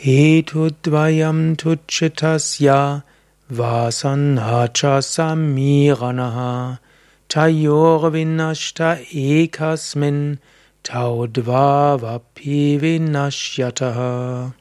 Hetudvayam tuchitasya vasanhacha samiranaha tayor vinashta ekasmin taudvavapi vinashyataha.